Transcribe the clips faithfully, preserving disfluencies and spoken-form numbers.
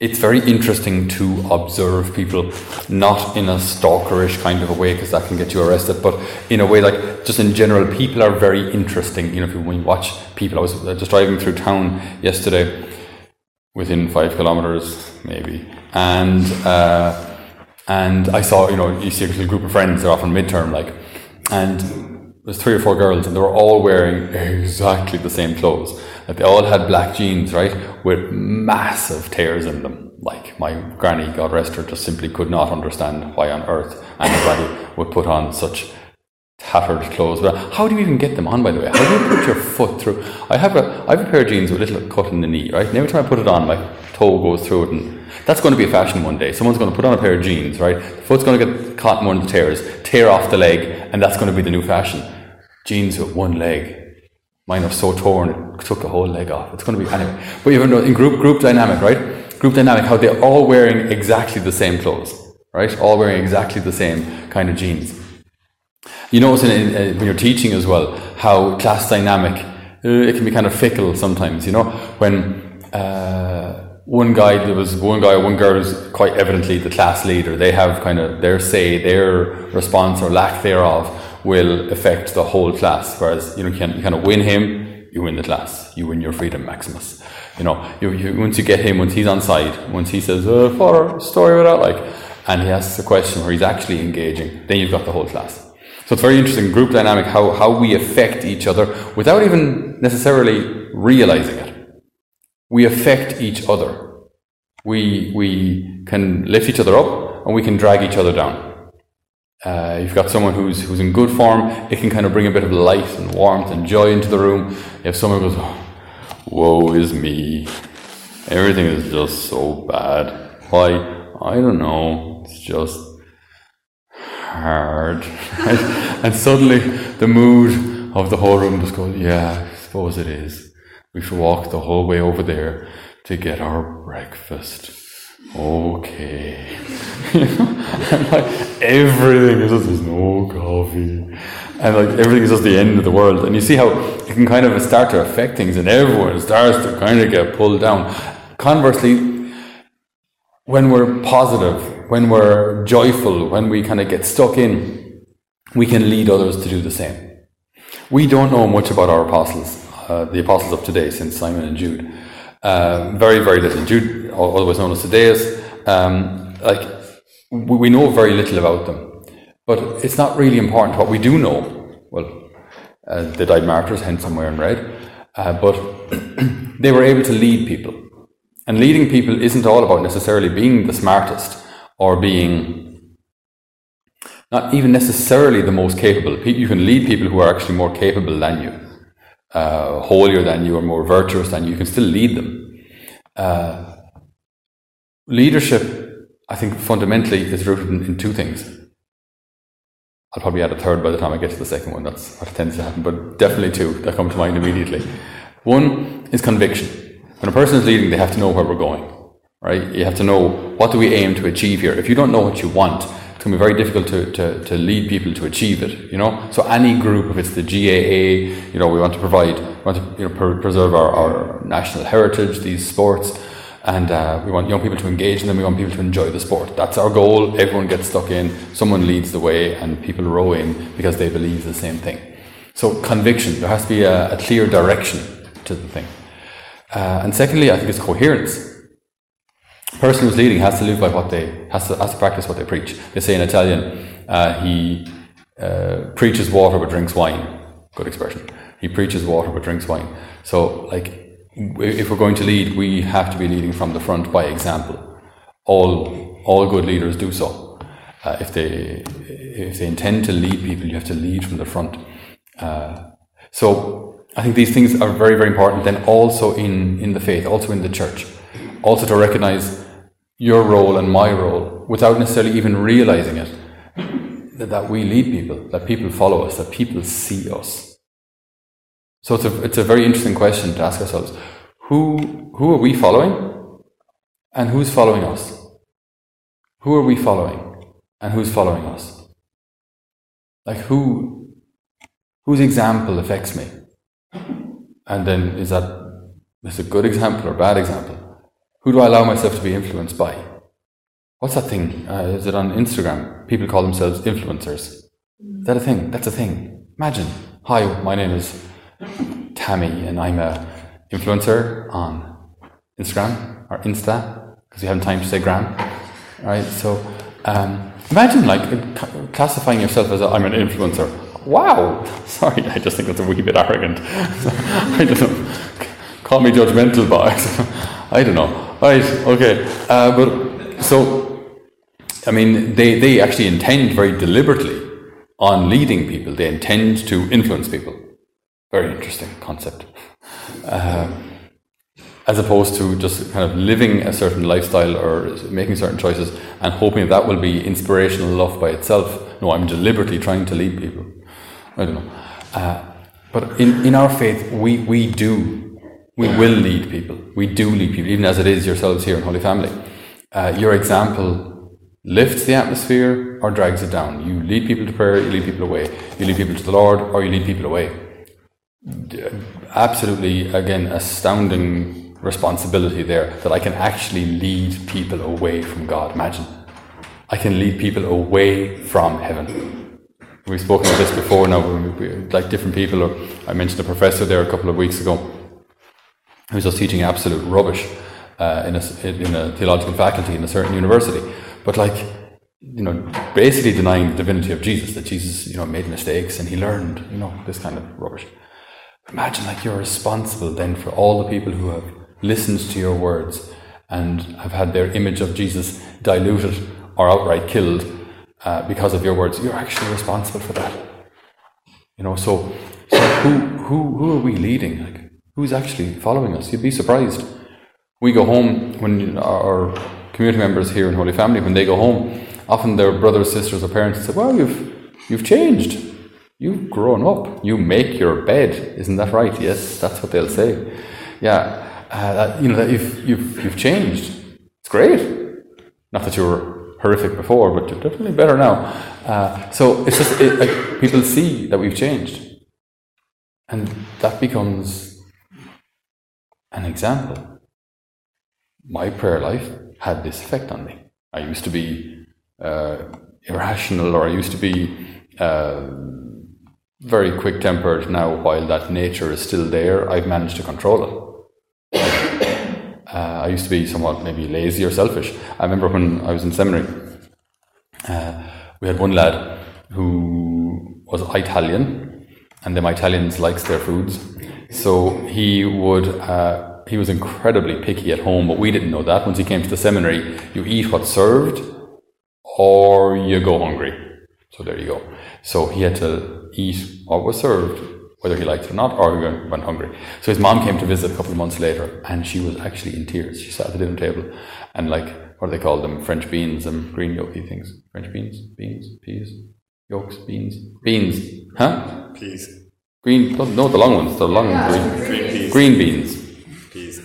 it's very interesting to observe people, not in a stalkerish kind of a way, because that can get you arrested, but in a way like just in general, people are very interesting. You know, if you, when you watch people, I was just driving through town yesterday, within five kilometers maybe, and uh, and I saw, you know, you see a little group of friends, they're often midterm like, and there's three or four girls, and they were all wearing exactly the same clothes. Like they all had black jeans, right, with massive tears in them. Like my granny, God rest her, just simply could not understand why on earth anybody would put on such tattered clothes. But how do you even get them on, by the way? How do you put your foot through? I have a I have a pair of jeans with a little cut in the knee, right? And every time I put it on, my toe goes through it, and that's going to be a fashion one day. Someone's going to put on a pair of jeans, right? The foot's going to get caught in one of the tears, tear off the leg, and that's going to be the new fashion. Jeans with one leg. Mine are so torn, it took the whole leg off. It's going to be anyway. But you know, in group group dynamic, right? Group dynamic, how they're all wearing exactly the same clothes, right? All wearing exactly the same kind of jeans. You notice in, in, uh, when you're teaching as well, how class dynamic, uh, it can be kind of fickle sometimes, you know? When uh, one guy, there was one guy, one girl who's quite evidently the class leader. They have kind of their say, their response or lack thereof will affect the whole class. Whereas, you know, you can you kind of win him, you win the class. You win your freedom, Maximus. You know, you, you, once you get him, once he's on side, once he says, uh, father, story without like, and he asks a question where he's actually engaging, then you've got the whole class. So it's very interesting, group dynamic, how, how we affect each other without even necessarily realizing it. We affect each other. We we can lift each other up and we can drag each other down. Uh, you've got someone who's who's in good form, it can kind of bring a bit of light and warmth and joy into the room. If someone goes, oh, woe is me, everything is just so bad. Why? I don't know, it's just hard, right? And suddenly the mood of the whole room just goes, yeah, I suppose it is. We should walk the whole way over there to get our breakfast. Okay. And like everything is just, there's no coffee. And like everything is just the end of the world. And you see how it can kind of start to affect things, and everyone starts to kind of get pulled down. Conversely, when we're positive, when we're joyful, when we kind of get stuck in, we can lead others to do the same. We don't know much about our apostles, uh, the apostles of today, since Simon and Jude. Uh, very, very little. Jude, otherwise known as Thaddeus, um, like, we know very little about them. But it's not really important what we do know. Well, uh, they died martyrs, hence I'm wearing red. Uh, but they were able to lead people. And leading people isn't all about necessarily being the smartest, or being not even necessarily the most capable. You can lead people who are actually more capable than you, uh, holier than you, or more virtuous than you. You can still lead them. Uh, leadership, I think, fundamentally is rooted in, in two things. I'll probably add a third by the time I get to the second one. That's what tends to happen, but definitely two that come to mind immediately. One is conviction. When a person is leading, they have to know where we're going. Right? You have to know, what do we aim to achieve here? If you don't know what you want, it's going to be very difficult to, to, to lead people to achieve it, you know? So any group, if it's the G A A, you know, we want to provide, we want to, you know, pre- preserve our, our national heritage, these sports, and uh, we want young people to engage in them, we want people to enjoy the sport. That's our goal. Everyone gets stuck in, someone leads the way, and people row in because they believe the same thing. So conviction, there has to be a, a clear direction to the thing. Uh, and secondly, I think it's coherence. The person who's leading has to live by what they, has to, has to practice what they preach. They say in Italian, uh, he uh, preaches water but drinks wine. Good expression. He preaches water but drinks wine. So, like, if we're going to lead, we have to be leading from the front by example. All all good leaders do so. Uh, if they if they intend to lead people, you have to lead from the front. Uh, so, I think these things are very, very important. Then also in, in the faith, also in the church. Also to recognize your role and my role without necessarily even realizing it, that, that we lead people, that people follow us, that people see us. So it's a, it's a very interesting question to ask ourselves. Who, who are we following and who's following us? Who are we following and who's following us? Like who, whose example affects me? And then is that, is it a good example or bad example? Who do I allow myself to be influenced by? What's that thing? Uh, is it on Instagram? People call themselves influencers. Is that a thing? That's a thing. Imagine. Hi, my name is Tammy and I'm a influencer on Instagram or Insta, because we haven't time to say gram. Right? So um, imagine like classifying yourself as a, I'm an influencer. Wow. Sorry, I just think that's a wee bit arrogant. I don't know. Call me judgmental, box. I don't know. Right. Okay. Uh, but so, I mean, they, they actually intend very deliberately on leading people. They intend to influence people. Very interesting concept. Uh, as opposed to just kind of living a certain lifestyle or making certain choices and hoping that will be inspirational enough by itself. No, I'm deliberately trying to lead people. I don't know. Uh, but in, in our faith, we, we do. We will lead people. We do lead people, even as it is yourselves here in Holy Family. Uh, your example lifts the atmosphere or drags it down. You lead people to prayer, you lead people away. You lead people to the Lord, or you lead people away. Absolutely, again, astounding responsibility there, that I can actually lead people away from God. Imagine. I can lead people away from heaven. We've spoken about this before now, like different people. Or I mentioned a professor there a couple of weeks ago, who's just teaching absolute rubbish uh, in, a, in a theological faculty in a certain university. But like, you know, basically denying the divinity of Jesus, that Jesus, you know, made mistakes and he learned, you know, this kind of rubbish. Imagine like you're responsible then for all the people who have listened to your words and have had their image of Jesus diluted or outright killed uh, because of your words. You're actually responsible for that. You know, so, so who, who, who are we leading? Like, who's actually following us? You'd be surprised. We go home, when our community members here in Holy Family, when they go home, often their brothers, sisters or parents say, well, you've you've changed. You've grown up. You make your bed. Isn't that right? Yes, that's what they'll say. Yeah, uh, that, you know, that you've, you've, you've changed. It's great. Not that you were horrific before, but you're definitely better now. Uh, so it's just, it, like, people see that we've changed. And that becomes an example. My prayer life had this effect on me. I used to be uh, irrational, or I used to be uh, very quick-tempered. Now, while that nature is still there, I've managed to control it. uh, I used to be somewhat maybe lazy or selfish. I remember when I was in seminary, uh, we had one lad who was Italian, and them Italians likes their foods. So he would, uh, he was incredibly picky at home, but we didn't know that. Once he came to the seminary, you eat what's served or you go hungry. So there you go. So he had to eat what was served, whether he liked it or not, or he went hungry. So his mom came to visit a couple of months later, and she was actually in tears. She sat at the dinner table and, like, what do they call them? French beans and green yolky things. French beans? Beans? Peas? Yolks? Beans? Beans? Huh? Peas. Green, no, the long ones, the long yeah. green, green, peas. green beans. Peas.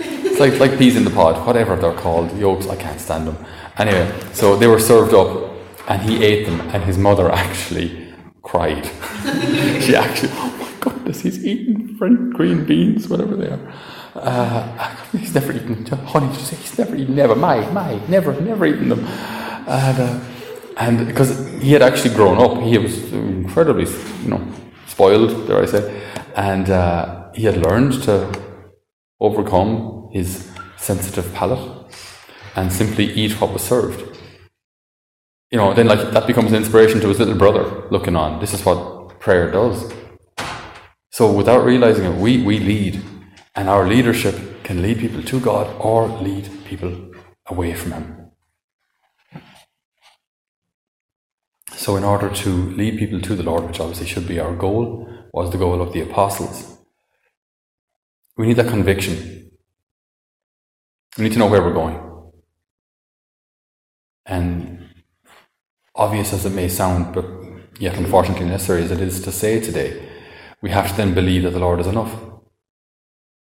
It's like, like peas in the pod, whatever they're called, yolks, I can't stand them. Anyway, so they were served up, and he ate them, and his mother actually cried. She actually, oh my goodness, he's eaten French green beans, whatever they are. Uh, he's never eaten, honey, he's never eaten, never, my, my, never, never eaten them. And, uh, and because he had actually grown up, he was incredibly, you know, spoiled, dare I say, and uh, he had learned to overcome his sensitive palate and simply eat what was served. You know, then like that becomes an inspiration to his little brother looking on. This is what prayer does. So without realizing it, we, we lead, and our leadership can lead people to God or lead people away from Him. So in order to lead people to the Lord, which obviously should be our goal, was the goal of the apostles, we need that conviction. We need to know where we're going. And obvious as it may sound, but yet unfortunately necessary as it is to say today, we have to then believe that the Lord is enough.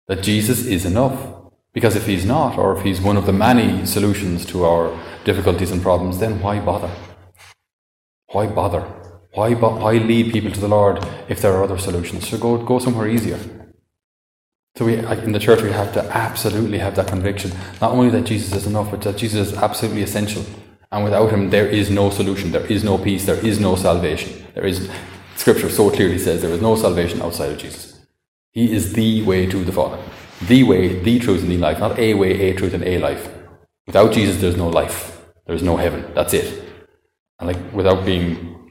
That Jesus is enough. Because if He's not, or if He's one of the many solutions to our difficulties and problems, then why bother? Why bother? Why, bo- why lead people to the Lord if there are other solutions? So go, go somewhere easier. So we, in the church, we have to absolutely have that conviction. Not only that Jesus is enough, but that Jesus is absolutely essential. And without him, there is no solution. There is no peace. There is no salvation. There is, Scripture so clearly says, there is no salvation outside of Jesus. He is the way to the Father. The way, the truth, and the life. Not a way, a truth, and a life. Without Jesus, there's no life. There's no heaven. That's it. And like, without being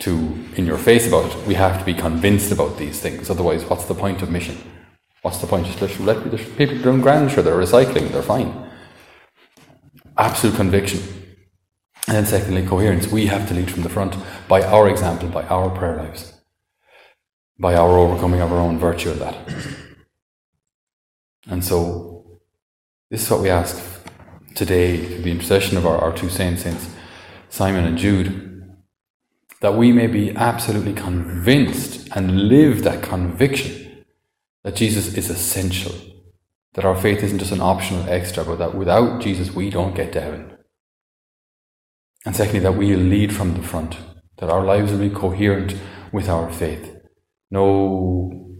too in your face about it, we have to be convinced about these things. Otherwise, what's the point of mission? What's the point? Just let, let there's people doing grand, sure, they're recycling, they're fine. Absolute conviction. And then secondly, coherence. We have to lead from the front by our example, by our prayer lives, by our overcoming of our own virtue of that. And so, this is what we ask today through the intercession of our, our two saints, Saints Simon and Jude, that we may be absolutely convinced and live that conviction that Jesus is essential, that our faith isn't just an optional extra, but that without Jesus we don't get to heaven. And secondly, that we lead from the front, that our lives will be coherent with our faith. No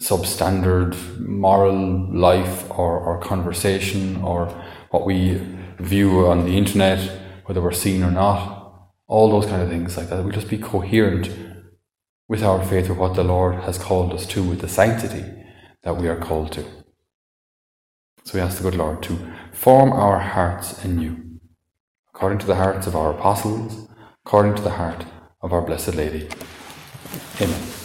substandard moral life or, or conversation or what we view on the internet, whether we're seen or not, all those kind of things like that. We'll just be coherent with our faith, with what the Lord has called us to, with the sanctity that we are called to. So we ask the good Lord to form our hearts anew, according to the hearts of our apostles, according to the heart of our Blessed Lady. Amen.